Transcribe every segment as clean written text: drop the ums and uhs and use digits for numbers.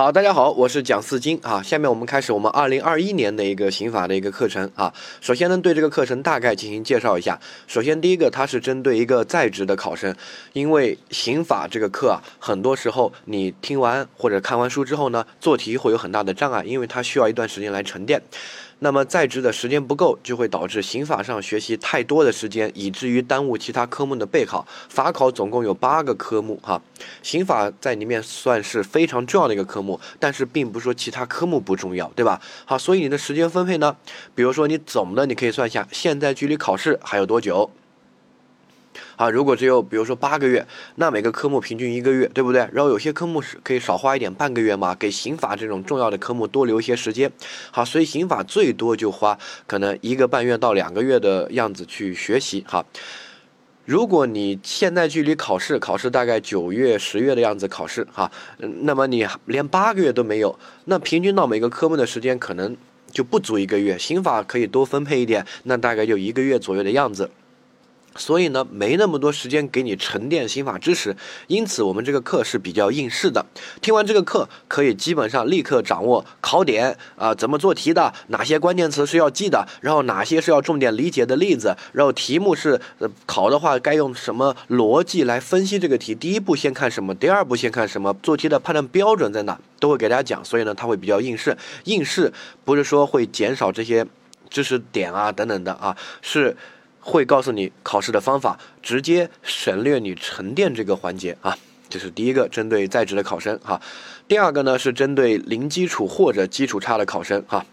好，大家好，我是蒋四金啊。下面我们开始我们2021年的一个刑法的一个课程啊。首先呢，对这个课程大概进行介绍一下。首先第一个，它是针对一个在职的考生，因为刑法这个课啊，很多时候你听完或者看完书之后呢，做题会有很大的障碍，因为它需要一段时间来沉淀。那么在职的时间不够，就会导致刑法上学习太多的时间，以至于耽误其他科目的备考。法考总共有8个科目哈，刑法在里面算是非常重要的一个科目，但是并不是说其他科目不重要，对吧？好，所以你的时间分配呢，比如说你总的你可以算一下，现在距离考试还有多久？啊，如果只有比如说8个月，那每个科目平均1个月，对不对？然后有些科目是可以少花一点，半个月嘛，给刑法这种重要的科目多留一些时间。好，所以刑法最多就花可能1个半月到2个月的样子去学习哈。如果你现在距离考试大概9月、10月的样子考试哈，那么你连8个月都没有，那平均到每个科目的时间可能就不足1个月。刑法可以多分配一点，那大概就1个月左右的样子。所以呢，没那么多时间给你沉淀刑法知识，因此我们这个课是比较应试的。听完这个课，可以基本上立刻掌握考点啊、怎么做题的，哪些关键词是要记的，然后哪些是要重点理解的例子，然后题目是、考的话该用什么逻辑来分析这个题，第一步先看什么，第二步先看什么，做题的判断标准在哪，都会给大家讲。所以呢，它会比较应试。应试不是说会减少这些知识点啊等等的啊，是会告诉你考试的方法，直接省略你沉淀这个环节啊。这是第一个，针对在职的考生哈。第二个呢，是针对零基础或者基础差的考生哈。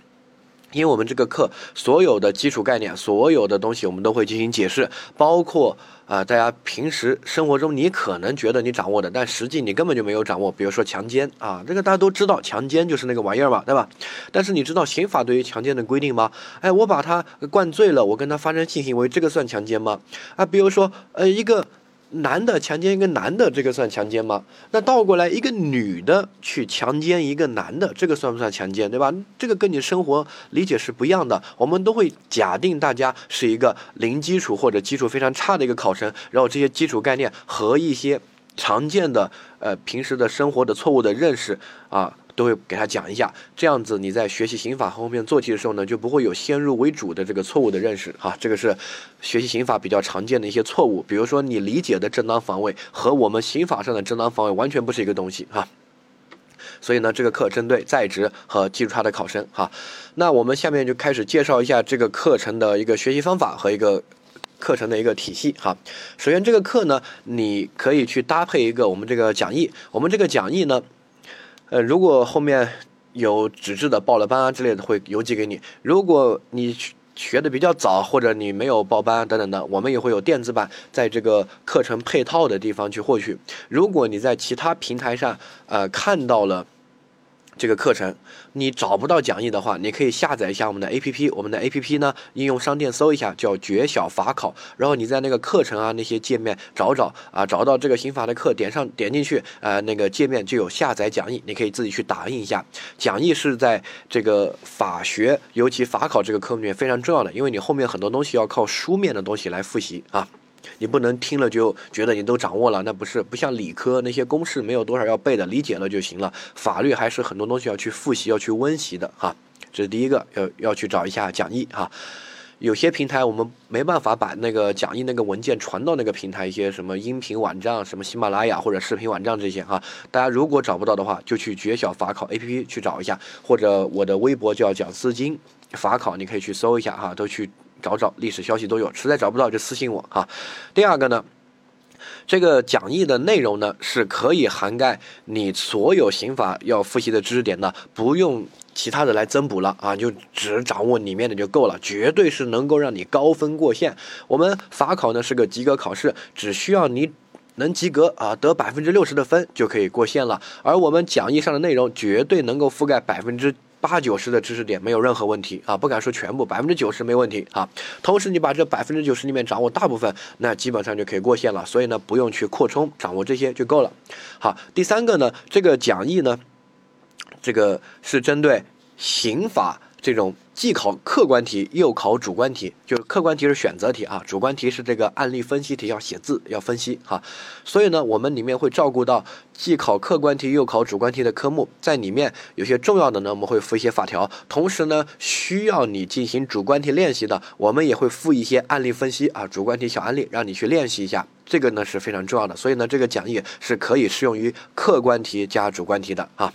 因为我们这个课所有的基础概念，所有的东西我们都会进行解释，包括大家平时生活中你可能觉得你掌握的，但实际你根本就没有掌握。比如说强奸啊，这个大家都知道，强奸就是那个玩意儿嘛，对吧？但是你知道刑法对于强奸的规定吗？哎，我把他灌醉了，我跟他发生性行为，这个算强奸吗？啊，比如说一个男的强奸一个男的，这个算强奸吗？那倒过来，一个女的去强奸一个男的，这个算不算强奸，对吧？这个跟你生活理解是不一样的。我们都会假定大家是一个零基础或者基础非常差的一个考生，然后这些基础概念和一些常见的平时的生活的错误的认识啊，都会给他讲一下。这样子你在学习刑法和后面做题的时候呢，就不会有先入为主的这个错误的认识啊。这个是学习刑法比较常见的一些错误，比如说你理解的正当防卫和我们刑法上的正当防卫完全不是一个东西啊。所以呢，这个课针对在职和基础差的考生哈。那我们下面就开始介绍一下这个课程的一个学习方法和一个课程的一个体系哈。首先这个课呢，你可以去搭配一个我们这个讲义。我们这个讲义呢，如果后面有纸质的报了班啊之类的，会邮寄给你。如果你学的比较早，或者你没有报班等等的，我们也会有电子版在这个课程配套的地方去获取。如果你在其他平台上看到了这个课程，你找不到讲义的话，你可以下载一下我们的 APP。我们的 APP 呢，应用商店搜一下叫“晓法考”，然后你在那个课程啊那些界面找啊，找到这个刑法的课，点进去，那个界面就有下载讲义，你可以自己去打印一下。讲义是在这个法学，尤其法考这个科目里面非常重要的，因为你后面很多东西要靠书面的东西来复习啊。你不能听了就觉得你都掌握了，那不像理科那些公式没有多少要背的，理解了就行了。法律还是很多东西要去复习、要去温习的哈。这是第一个，要去找一下讲义哈。有些平台我们没办法把那个讲义那个文件传到那个平台，一些什么音频网站、什么喜马拉雅或者视频网站这些哈。大家如果找不到的话，就去晓法考 APP 去找一下，或者我的微博叫蒋思金法考，你可以去搜一下哈，都去找历史消息都有，实在找不到就私信我哈。第二个呢，这个讲义的内容呢，是可以涵盖你所有刑法要复习的知识点的，不用其他的来增补了啊，就只掌握里面的就够了，绝对是能够让你高分过线。我们法考呢是个及格考试，只需要你能及格啊，得60%的分就可以过线了。而我们讲义上的内容绝对能够覆盖80%、90%的知识点，没有任何问题啊！不敢说全部，90%没问题啊。同时，你把这90%里面掌握大部分，那基本上就可以过线了。所以呢，不用去扩充，掌握这些就够了。好，第三个呢，这个讲义呢，这个是针对刑法这种既考客观题又考主观题，就是客观题是选择题啊，主观题是这个案例分析题，要写字要分析哈。所以呢，我们里面会照顾到既考客观题又考主观题的科目，在里面有些重要的呢，我们会附一些法条，同时呢，需要你进行主观题练习的，我们也会附一些案例分析啊，主观题小案例让你去练习一下，这个呢是非常重要的。所以呢，这个讲义是可以适用于客观题加主观题的啊。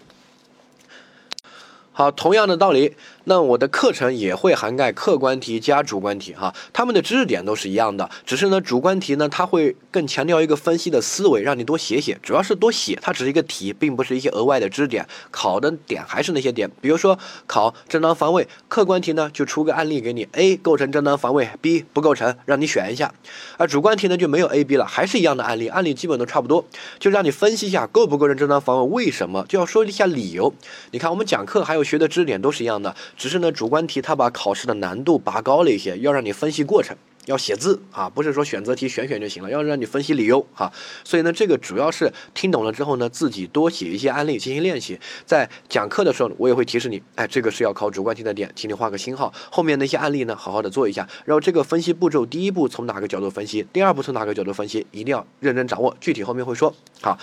好，同样的道理，那我的课程也会涵盖客观题加主观题哈，他们的知识点都是一样的，只是呢主观题呢它会更强调一个分析的思维，让你多写写，主要是多写，它只是一个题，并不是一些额外的知识点，考的点还是那些点，比如说考正当防卫，客观题呢就出个案例给你 ，A 构成正当防卫 ，B 不构成，让你选一下，而主观题呢就没有 A、B 了，还是一样的案例，案例基本都差不多，就让你分析一下构不构成正当防卫，为什么，就要说一下理由。你看我们讲课还有学的知识点都是一样的，只是呢主观题它把考试的难度拔高了一些，要让你分析过程，要写字啊，不是说选择题选就行了，要让你分析理由啊。所以呢这个主要是听懂了之后呢，自己多写一些案例进行练习，在讲课的时候我也会提示你，哎，这个是要考主观题的点，请你画个星号，后面那些案例呢好好的做一下，然后这个分析步骤，第一步从哪个角度分析，第二步从哪个角度分析，一定要认真掌握，具体后面会说。好，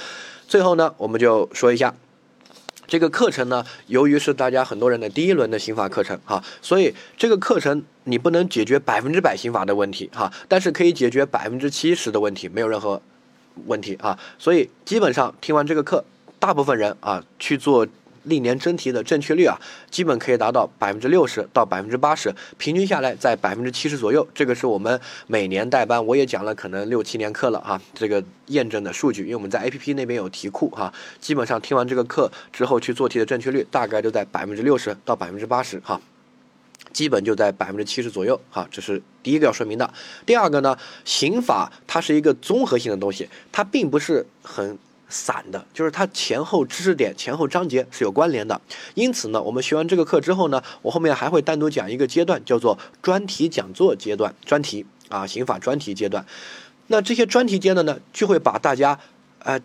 最后呢我们就说一下这个课程呢，由于是大家很多人的第一轮的刑法课程哈，所以这个课程你不能解决100%刑法的问题哈，但是可以解决70%的问题，没有任何问题啊。所以基本上听完这个课，大部分人啊去做历年真题的正确率啊，基本可以达到60%到80%，平均下来在70%左右。这个是我们每年带班，我也讲了可能6、7年课了啊，这个验证的数据，因为我们在 APP 那边有题库哈，基本上听完这个课之后去做题的正确率大概就在60%到80%哈。基本就在70%左右哈，这是第一个要说明的。第二个呢，刑法它是一个综合性的东西，它并不是很散的，就是它前后知识点、前后章节是有关联的。因此呢，我们学完这个课之后呢，我后面还会单独讲一个阶段，叫做专题讲座阶段，专题啊，刑法专题阶段。那这些专题阶段呢，就会把大家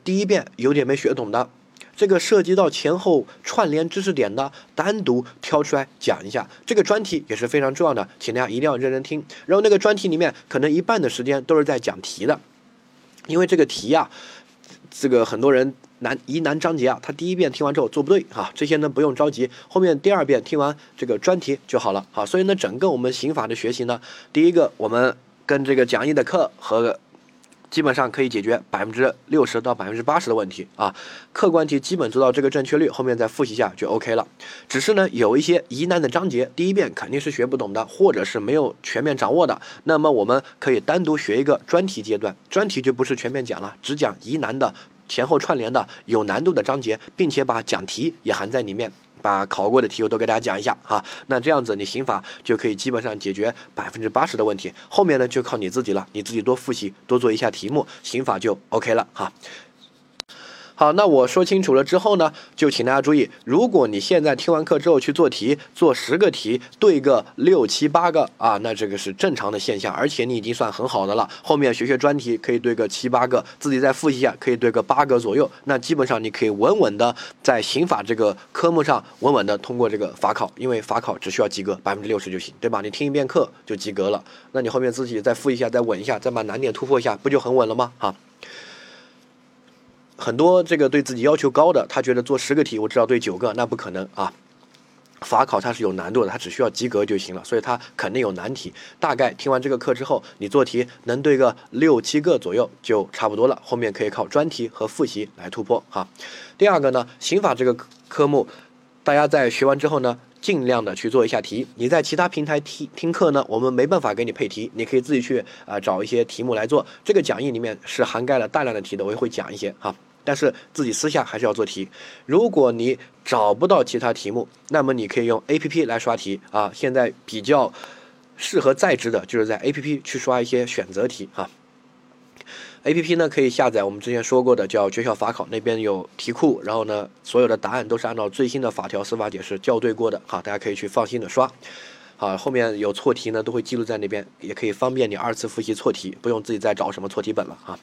第一遍有点没学懂的，这个涉及到前后串联知识点呢，单独挑出来讲一下。这个专题也是非常重要的，请大家一定要认真听。然后那个专题里面，可能一半的时间都是在讲题的，因为这个题啊，这个很多人疑难章节啊，他第一遍听完之后做不对啊，这些呢不用着急，后面第二遍听完这个专题就好了啊。所以呢，整个我们刑法的学习呢，第一个我们跟这个讲义的课和基本上可以解决60%到80%的问题啊，客观题基本做到这个正确率，后面再复习一下就 OK 了。只是呢，有一些疑难的章节，第一遍肯定是学不懂的，或者是没有全面掌握的，那么我们可以单独学一个专题阶段，专题就不是全面讲了，只讲疑难的、前后串联的、有难度的章节，并且把讲题也含在里面，把考过的题我都给大家讲一下啊。那这样子你刑法就可以基本上解决80%的问题，后面呢就靠你自己了，你自己多复习，多做一下题目，刑法就 OK 了哈。好，那我说清楚了之后呢，就请大家注意，如果你现在听完课之后去做题，做10个题对个6、7、8个啊，那这个是正常的现象，而且你已经算很好的了。后面学专题可以对个7、8个，自己再复习一下，可以对个8个左右。那基本上你可以稳稳的在刑法这个科目上稳稳的通过这个法考，因为法考只需要及格60%就行，对吧？你听一遍课就及格了，那你后面自己再复一下，再稳一下，再把难点突破一下，不就很稳了吗？哈。很多这个对自己要求高的，他觉得做10个题我只要对9个，那不可能啊。法考它是有难度的，它只需要及格就行了，所以它肯定有难题。大概听完这个课之后，你做题能对个6、7个左右就差不多了，后面可以靠专题和复习来突破哈。第二个呢，刑法这个科目，大家在学完之后呢，尽量的去做一下题。你在其他平台听课呢，我们没办法给你配题，你可以自己去找一些题目来做。这个讲义里面是涵盖了大量的题的，我也会讲一些哈。但是自己私下还是要做题。如果你找不到其他题目，那么你可以用 APP 来刷题啊。现在比较适合在职的，就是在 APP 去刷一些选择题啊。APP 呢可以下载我们之前说过的叫学校法考，那边有题库，然后呢所有的答案都是按照最新的法条、司法解释校对过的哈，大家可以去放心的刷。啊，后面有错题呢都会记录在那边，也可以方便你2次复习错题，不用自己再找什么错题本了啊。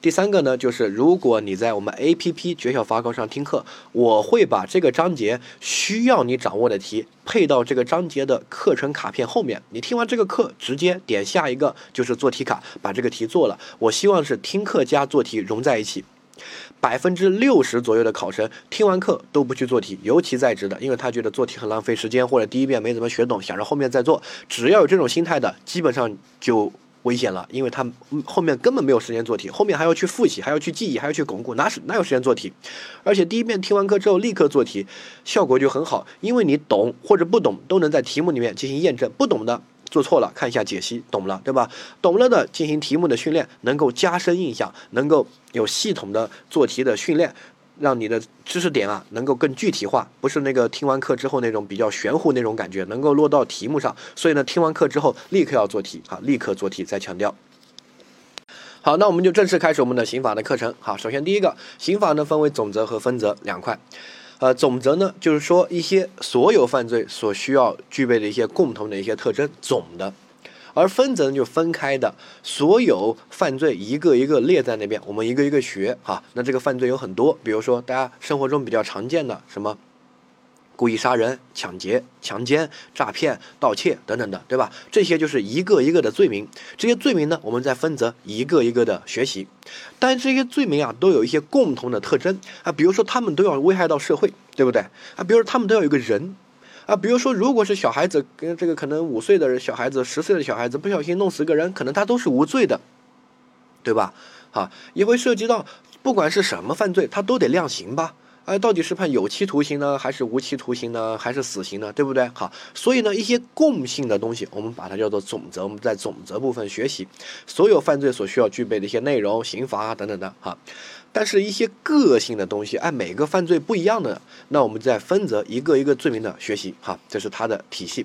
第三个呢，就是如果你在我们 APP 诀晓发高上听课，我会把这个章节需要你掌握的题配到这个章节的课程卡片后面。你听完这个课，直接点下一个就是做题卡，把这个题做了。我希望是听课加做题融在一起。60%左右的考生听完课都不去做题，尤其在职的，因为他觉得做题很浪费时间，或者第一遍没怎么学懂，想着后面再做。只要有这种心态的，基本上就危险了，因为他后面根本没有时间做题，后面还要去复习，还要去记忆，还要去巩固，哪有时间做题？而且第一遍听完课之后立刻做题，效果就很好，因为你懂或者不懂都能在题目里面进行验证，不懂的做错了看一下解析，懂了对吧？懂了的进行题目的训练，能够加深印象，能够有系统的做题的训练，让你的知识点啊能够更具体化，不是那个听完课之后那种比较玄乎那种感觉，能够落到题目上。所以呢，听完课之后立刻要做题啊，立刻做题，再强调。好，那我们就正式开始我们的刑法的课程。好，首先第一个，刑法呢分为总则和分则两块。总则呢，就是说一些所有犯罪所需要具备的一些共同的一些特征，总的；而分则呢，就分开的，所有犯罪一个一个列在那边，我们一个一个学啊。那这个犯罪有很多，比如说大家生活中比较常见的什么故意杀人、抢劫、强奸、诈骗、盗窃等等的，对吧？这些就是一个一个的罪名，这些罪名呢，我们在分则一个一个的学习。但这些罪名啊，都有一些共同的特征啊，比如说他们都要危害到社会，对不对啊？比如说他们都要有一个人啊，比如说如果是小孩子，跟这个可能5岁的小孩子、10岁的小孩子不小心弄死个人，可能他都是无罪的，对吧？啊，也会涉及到不管是什么犯罪，他都得量刑吧。哎，到底是判有期徒刑呢，还是无期徒刑呢，还是死刑呢，对不对？好，所以呢，一些共性的东西，我们把它叫做总则。我们在总则部分学习所有犯罪所需要具备的一些内容、刑罚啊等等的哈。但是，一些个性的东西，按每个犯罪不一样的，那我们在分则一个一个罪名的学习哈，这是它的体系。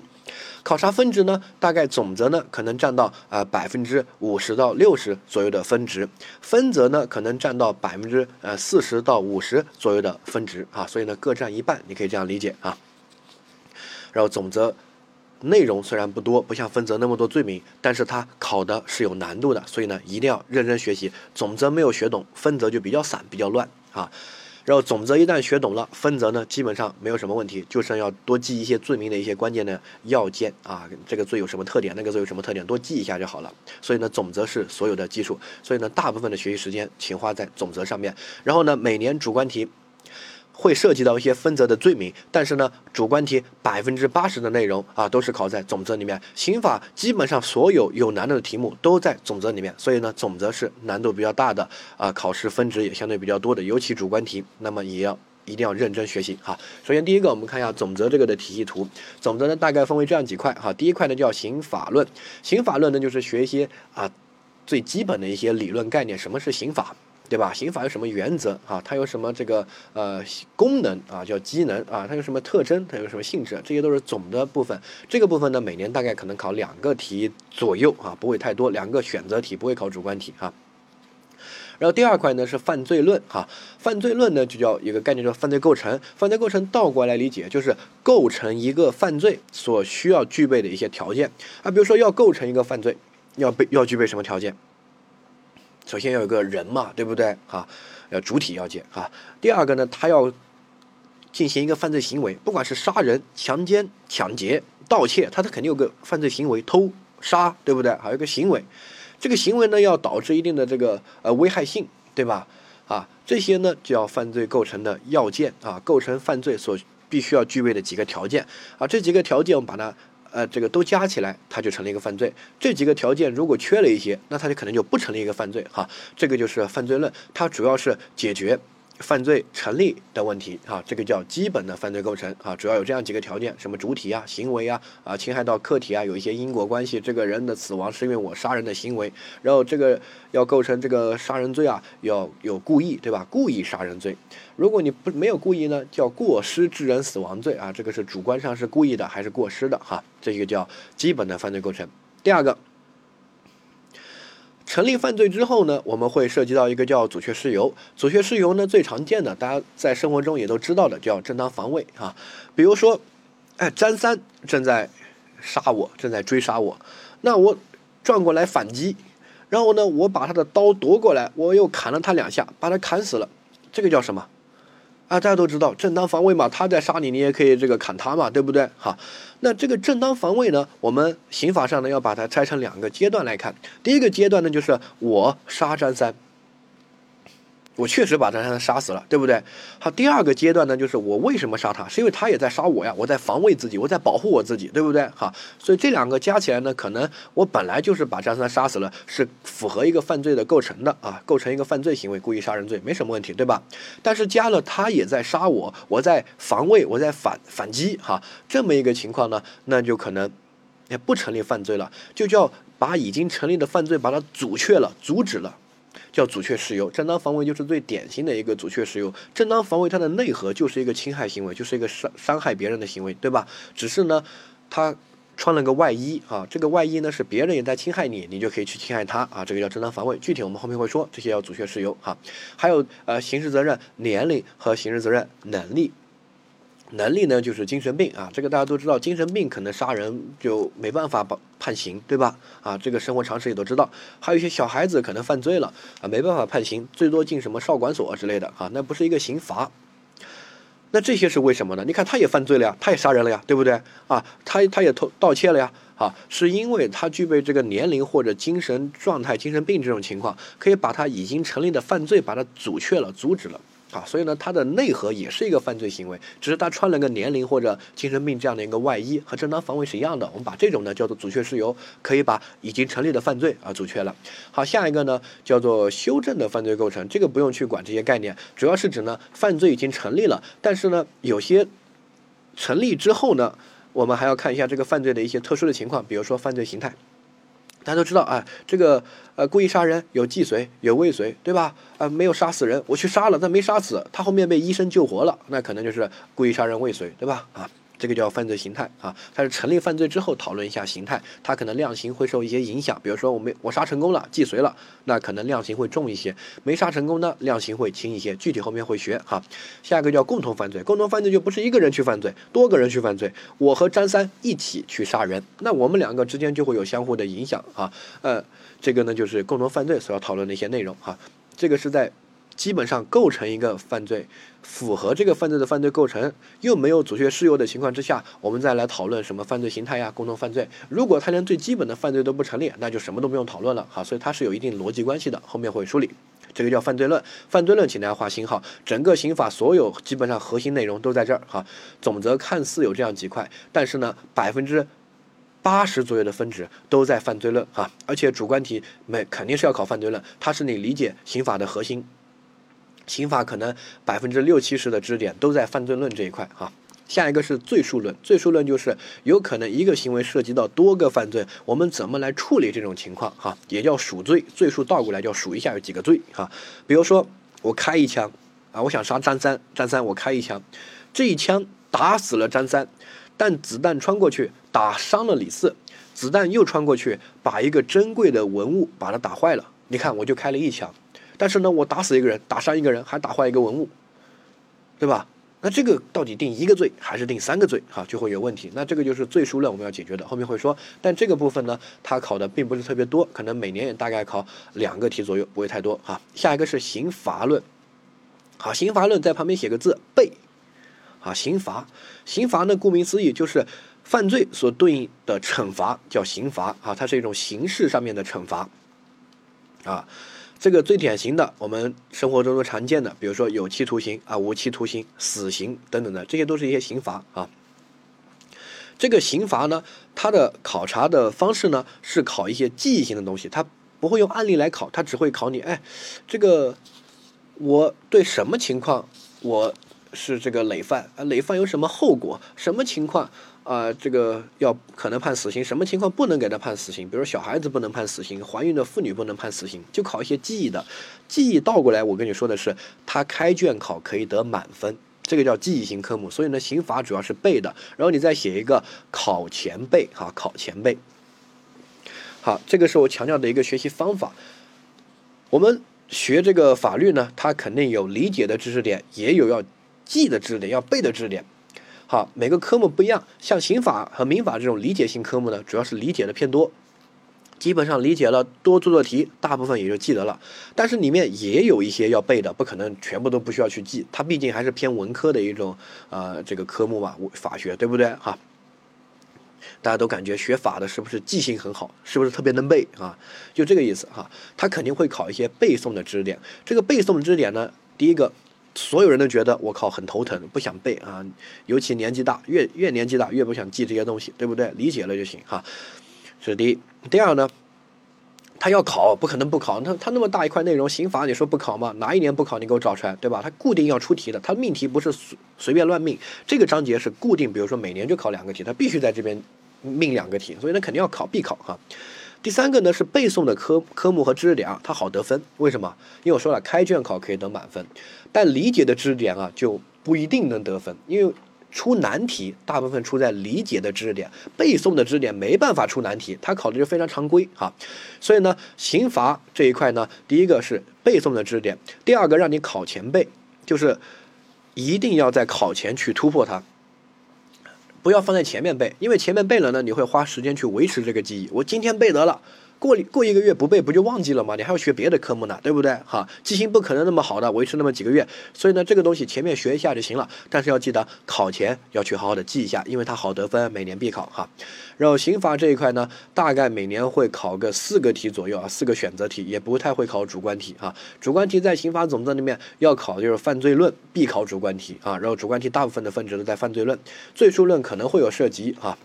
考察分值呢，大概总则呢可能占到50%到60%左右的分值，分则呢可能占到40%到50%左右的分值啊，所以呢各占一半，你可以这样理解啊。然后总则内容虽然不多，不像分则那么多罪名，但是它考的是有难度的，所以呢一定要认真学习。总则没有学懂，分则就比较散比较乱啊。然后总则一旦学懂了，分则呢基本上没有什么问题，就是要多记一些罪名的一些关键的要件啊，这个罪有什么特点，那个罪有什么特点，多记一下就好了。所以呢总则是所有的基础，所以呢大部分的学习时间请花在总则上面。然后呢每年主观题会涉及到一些分则的罪名，但是呢主观题80%的内容啊都是考在总则里面。刑法基本上所有有难度的题目都在总则里面，所以呢总则是难度比较大的啊，考试分值也相对比较多的，尤其主观题，那么也要一定要认真学习哈。首先第一个，我们看一下总则这个的体系图。总则呢大概分为这样几块哈。第一块呢叫刑法论，刑法论呢就是学一些最基本的一些理论概念，什么是刑法，对吧？刑法有什么原则啊？它有什么这个功能啊？叫机能啊？它有什么特征？它有什么性质？这些都是总的部分。这个部分呢，每年大概可能考2个题左右啊，不会太多，2个选择题，不会考主观题啊。然后第二块呢是犯罪论哈，犯罪论呢就叫一个概念叫犯罪构成，犯罪构成倒过来理解就是构成一个犯罪所需要具备的一些条件啊，比如说要构成一个犯罪，要具备什么条件？首先要有个人嘛，对不对啊？要主体要件啊。第二个呢，他要进行一个犯罪行为，不管是杀人、强奸、抢劫、盗窃，他肯定有个犯罪行为，偷、杀，对不对？还有一个行为，这个行为呢要导致一定的这个危害性，对吧？啊，这些呢就要犯罪构成的要件啊，构成犯罪所必须要具备的几个条件啊，这几个条件我们把它这个都加起来，它就成了一个犯罪。这几个条件如果缺了一些，那它就可能就不成了一个犯罪哈。这个就是犯罪论，它主要是解决犯罪成立的问题啊，这个叫基本的犯罪构成啊，主要有这样几个条件，什么主体啊、行为啊、侵害到客体啊，有一些因果关系，这个人的死亡是因为我杀人的行为，然后这个要构成这个杀人罪啊，要有故意，对吧？故意杀人罪，如果你没有故意呢，叫过失致人死亡罪啊，这个是主观上是故意的还是过失的哈，这个叫基本的犯罪构成。第二个，成立犯罪之后呢，我们会涉及到一个叫阻却事由。阻却事由呢，最常见的，大家在生活中也都知道的，叫正当防卫啊。比如说，张三正在追杀我，那我转过来反击，然后呢，我把他的刀夺过来，我又砍了他两下，把他砍死了。这个叫什么？啊，大家都知道正当防卫嘛，他在杀你，你也可以这个砍他嘛，对不对？哈，那这个正当防卫呢，我们刑法上呢要把它拆成两个阶段来看。第一个阶段呢，就是我杀张三，我确实把张三杀死了，对不对？好，第二个阶段呢，就是我为什么杀他，是因为他也在杀我呀，我在防卫自己，我在保护我自己，对不对？哈，所以这两个加起来呢，可能我本来就是把张三杀死了，是符合一个犯罪的构成的啊，构成一个犯罪行为，故意杀人罪，没什么问题，对吧？但是加了他也在杀我，我在防卫，我在反击，哈，这么一个情况呢，那就可能也不成立犯罪了，就叫把已经成立的犯罪把它阻却了、阻止了。叫阻却事由，正当防卫就是最典型的一个阻却事由。正当防卫它的内核就是一个侵害行为，就是一个伤害别人的行为，对吧？只是呢，他穿了个外衣啊，这个外衣呢是别人也在侵害你，你就可以去侵害他啊，这个叫正当防卫。具体我们后面会说，这些叫阻却事由哈。还有刑事责任年龄和刑事责任能力。能力呢就是精神病啊，这个大家都知道，精神病可能杀人就没办法判刑，对吧？啊，这个生活常识也都知道。还有一些小孩子可能犯罪了啊，没办法判刑，最多进什么少管所之类的啊，那不是一个刑罚。那这些是为什么呢？你看他也犯罪了呀，他也杀人了呀，对不对？啊，他也盗窃了呀，啊，是因为他具备这个年龄或者精神状态、精神病这种情况，可以把他已经成立的犯罪把它阻却了、阻止了。啊，所以呢，它的内核也是一个犯罪行为，只是他穿了个年龄或者精神病这样的一个外衣，和正当防卫是一样的。我们把这种呢叫做阻却事由，可以把已经成立的犯罪啊阻却了。好，下一个呢叫做修正的犯罪构成，这个不用去管这些概念，主要是指呢犯罪已经成立了，但是呢有些成立之后呢，我们还要看一下这个犯罪的一些特殊的情况，比如说犯罪形态。大家都知道啊，这个故意杀人有既遂有未遂，对吧？没有杀死人，我去杀了但没杀死他，后面被医生救活了，那可能就是故意杀人未遂，对吧？啊，这个叫犯罪形态啊，它是成立犯罪之后讨论一下形态，它可能量刑会受一些影响，比如说我杀成功了，既遂了，那可能量刑会重一些；没杀成功呢，量刑会轻一些，具体后面会学哈。下一个叫共同犯罪，共同犯罪就不是一个人去犯罪，多个人去犯罪，我和张三一起去杀人，那我们两个之间就会有相互的影响啊。这个呢就是共同犯罪所要讨论的一些内容哈。这个是在基本上构成一个犯罪，符合这个犯罪的犯罪构成，又没有阻却事由的情况之下，我们再来讨论什么犯罪形态呀、共同犯罪。如果他连最基本的犯罪都不成立，那就什么都不用讨论了哈。所以它是有一定逻辑关系的，后面会梳理。这个叫犯罪论，犯罪论请大家画星号。整个刑法所有基本上核心内容都在这儿哈。总则看似有这样几块，但是呢，80%左右的分值都在犯罪论哈。而且主观题肯定是要考犯罪论，它是你理解刑法的核心。刑法可能60%-70%的知识点都在犯罪论这一块哈。下一个是罪数论，罪数论就是有可能一个行为涉及到多个犯罪，我们怎么来处理这种情况哈？也叫数罪，罪数倒过来叫数一下有几个罪哈。比如说我开一枪啊，我想杀张三我开一枪，这一枪打死了张三，但子弹穿过去打伤了李四，子弹又穿过去把一个珍贵的文物把它打坏了。你看我就开了一枪。但是呢，我打死一个人，打伤一个人，还打坏一个文物，对吧？那这个到底定一个罪还是定3个罪哈，就会有问题。那这个就是罪数论我们要解决的，后面会说。但这个部分呢，它考的并不是特别多，可能每年也大概考2个题左右，不会太多哈。下一个是刑罚论，好，刑罚论在旁边写个字背，啊，刑罚呢，顾名思义就是犯罪所对应的惩罚叫刑罚啊，它是一种刑事上面的惩罚啊。这个最典型的，我们生活中都常见的，比如说有期徒刑啊、无期徒刑、死刑等等的，这些都是一些刑罚啊。这个刑罚呢，它的考察的方式呢是考一些记忆性的东西，它不会用案例来考，它只会考你，哎，这个我对什么情况我是这个累犯啊，累犯有什么后果，什么情况？这个要可能判死刑，什么情况不能给他判死刑？比如小孩子不能判死刑，怀孕的妇女不能判死刑，就考一些记忆的。记忆倒过来，我跟你说的是，他开卷考可以得满分，这个叫记忆型科目。所以呢，刑法主要是背的，然后你再写一个考前背哈，考前背。好，这个是我强调的一个学习方法。我们学这个法律呢，它肯定有理解的知识点，也有要记的知识点，要背的知识点。好，每个科目不一样，像刑法和民法这种理解性科目呢，主要是理解的偏多，基本上理解了，多做做题，大部分也就记得了。但是里面也有一些要背的，不可能全部都不需要去记，它毕竟还是偏文科的一种这个科目嘛，法学对不对哈？大家都感觉学法的是不是记性很好，是不是特别能背啊？就这个意思哈。他肯定会考一些背诵的知识点。这个背诵的知识点呢，第一个，所有人都觉得我靠很头疼，不想背啊。尤其年纪大，越年纪大越不想记这些东西，对不对？理解了就行哈。这是第一。第二呢，他要考，不可能不考。他那么大一块内容，刑法你说不考吗？哪一年不考？你给我找出来，对吧？他固定要出题的，他命题不是随便乱命。这个章节是固定，比如说每年就考两个题，他必须在这边命两个题，所以他肯定要考，必考哈。第三个呢是背诵的科目和知识点啊，它好得分。为什么？因为我说了，开卷考可以得满分，但理解的知识点啊就不一定能得分，因为出难题大部分出在理解的知识点，背诵的知识点没办法出难题，它考的就非常常规哈。所以呢，刑罚这一块呢，第一个是背诵的知识点，第二个让你考前背，就是一定要在考前去突破它。不要放在前面背，因为前面背了呢，你会花时间去维持这个记忆。我今天背得了，过一个月不背不就忘记了吗？你还要学别的科目呢，对不对？哈，记性不可能那么好的维持那么几个月，所以呢，这个东西前面学一下就行了。但是要记得考前要去好好的记一下，因为它好得分，每年必考哈。然后刑罚这一块呢，大概每年会考个4个题左右啊，4个选择题，也不太会考主观题啊。主观题在刑法总则里面要考的就是犯罪论，必考主观题啊。然后主观题大部分的分值都在犯罪论、罪数论可能会有涉及啊。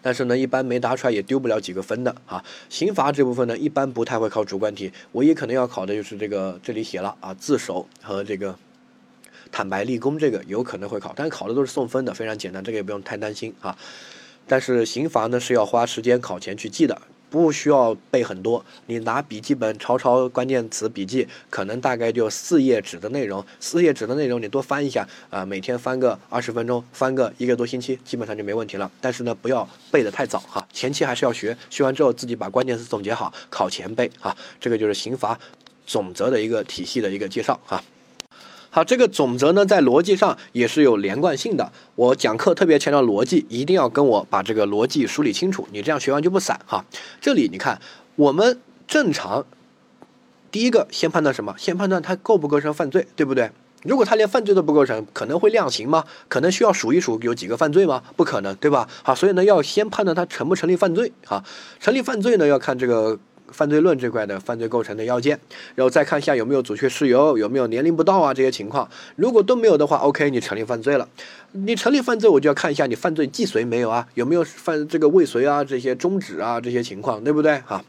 但是呢，一般没答出来也丢不了几个分的啊。刑罚这部分呢，一般不太会考主观题，唯一可能要考的就是这个这里写了啊，自首和这个坦白立功，这个有可能会考，但是考的都是送分的，非常简单，这个也不用太担心啊。但是刑罚呢是要花时间考前去记的，不需要背很多，你拿笔记本抄关键词笔记，可能大概就4页纸的内容，你多翻一下啊，每天翻个20分钟，翻个1个多星期，基本上就没问题了。但是呢，不要背得太早哈，前期还是要学，学完之后自己把关键词总结好，考前背哈。这个就是刑罚总则的一个体系的一个介绍哈。好，这个总则呢，在逻辑上也是有连贯性的。我讲课特别强调逻辑，一定要跟我把这个逻辑梳理清楚，你这样学完就不散哈。这里你看，我们正常第一个先判断什么？先判断它构不构成犯罪，对不对？如果他连犯罪都不构成，可能会量刑吗？可能需要数一数有几个犯罪吗？不可能，对吧？好，所以呢，要先判断它成不成立犯罪啊。成立犯罪呢，要看这个犯罪论这块的犯罪构成的要件，然后再看一下有没有阻却事由，有没有年龄不到啊这些情况。如果都没有的话 ，OK， 你成立犯罪了。你成立犯罪，我就要看一下你犯罪既遂没有啊，有没有犯这个未遂啊，这些终止啊这些情况，对不对哈？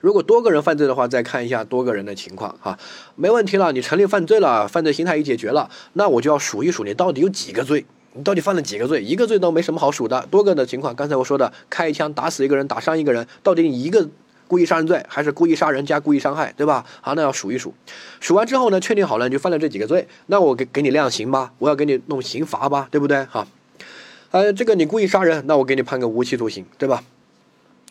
如果多个人犯罪的话，再看一下多个人的情况哈。没问题了，你成立犯罪了，犯罪形态已解决了，那我就要数一数你到底有几个罪。你到底犯了几个罪？一个罪都没什么好数的，多个的情况，刚才我说的开一枪打死一个人，打伤一个人，到底你一个故意杀人罪还是故意杀人加故意伤害，对吧？好，那要数一数，数完之后呢，确定好了你就犯了这几个罪，那我给你量刑吧，我要给你弄刑罚吧，对不对？哈，这个你故意杀人，那我给你判个无期徒刑，对吧？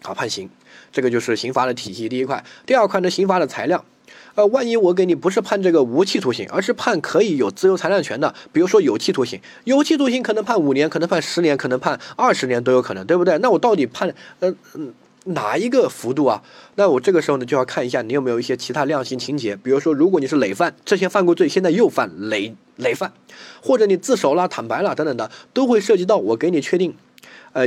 好，判刑，这个就是刑罚的体系第一块。第二块呢，刑罚的裁量。万一我给你不是判这个无期徒刑，而是判可以有自由裁量权的，比如说有期徒刑，有期徒刑可能判5年，可能判10年，可能判20年都有可能，对不对？那我到底判哪一个幅度啊？那我这个时候呢就要看一下你有没有一些其他量刑情节，比如说如果你是累犯，之前犯过罪，现在又犯累犯，或者你自首啦、坦白啦等等的，都会涉及到我给你确定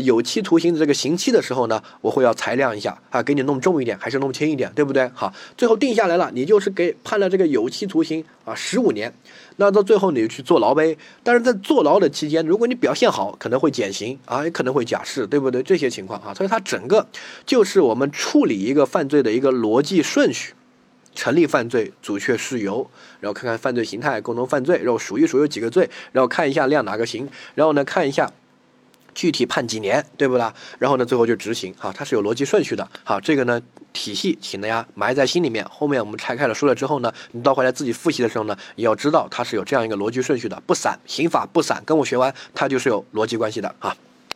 有期徒刑的这个刑期的时候呢，我会要裁量一下啊，给你弄重一点还是弄轻一点，对不对？好，最后定下来了，你就是给判了这个有期徒刑啊15年，那到最后你就去坐牢呗。但是在坐牢的期间，如果你表现好，可能会减刑啊，也可能会假释，对不对？这些情况啊，所以它整个就是我们处理一个犯罪的一个逻辑顺序。成立犯罪，阻却事由，然后看看犯罪形态，共同犯罪，然后数一数有几个罪，然后看一下量哪个刑，然后呢看一下具体判几年，对不啦？然后呢，最后就执行啊，它是有逻辑顺序的。好，这个呢体系，请大家埋在心里面。后面我们拆开了说了之后呢，你到回来自己复习的时候呢，也要知道它是有这样一个逻辑顺序的，不散。刑法不散，跟我学完，它就是有逻辑关系的啊。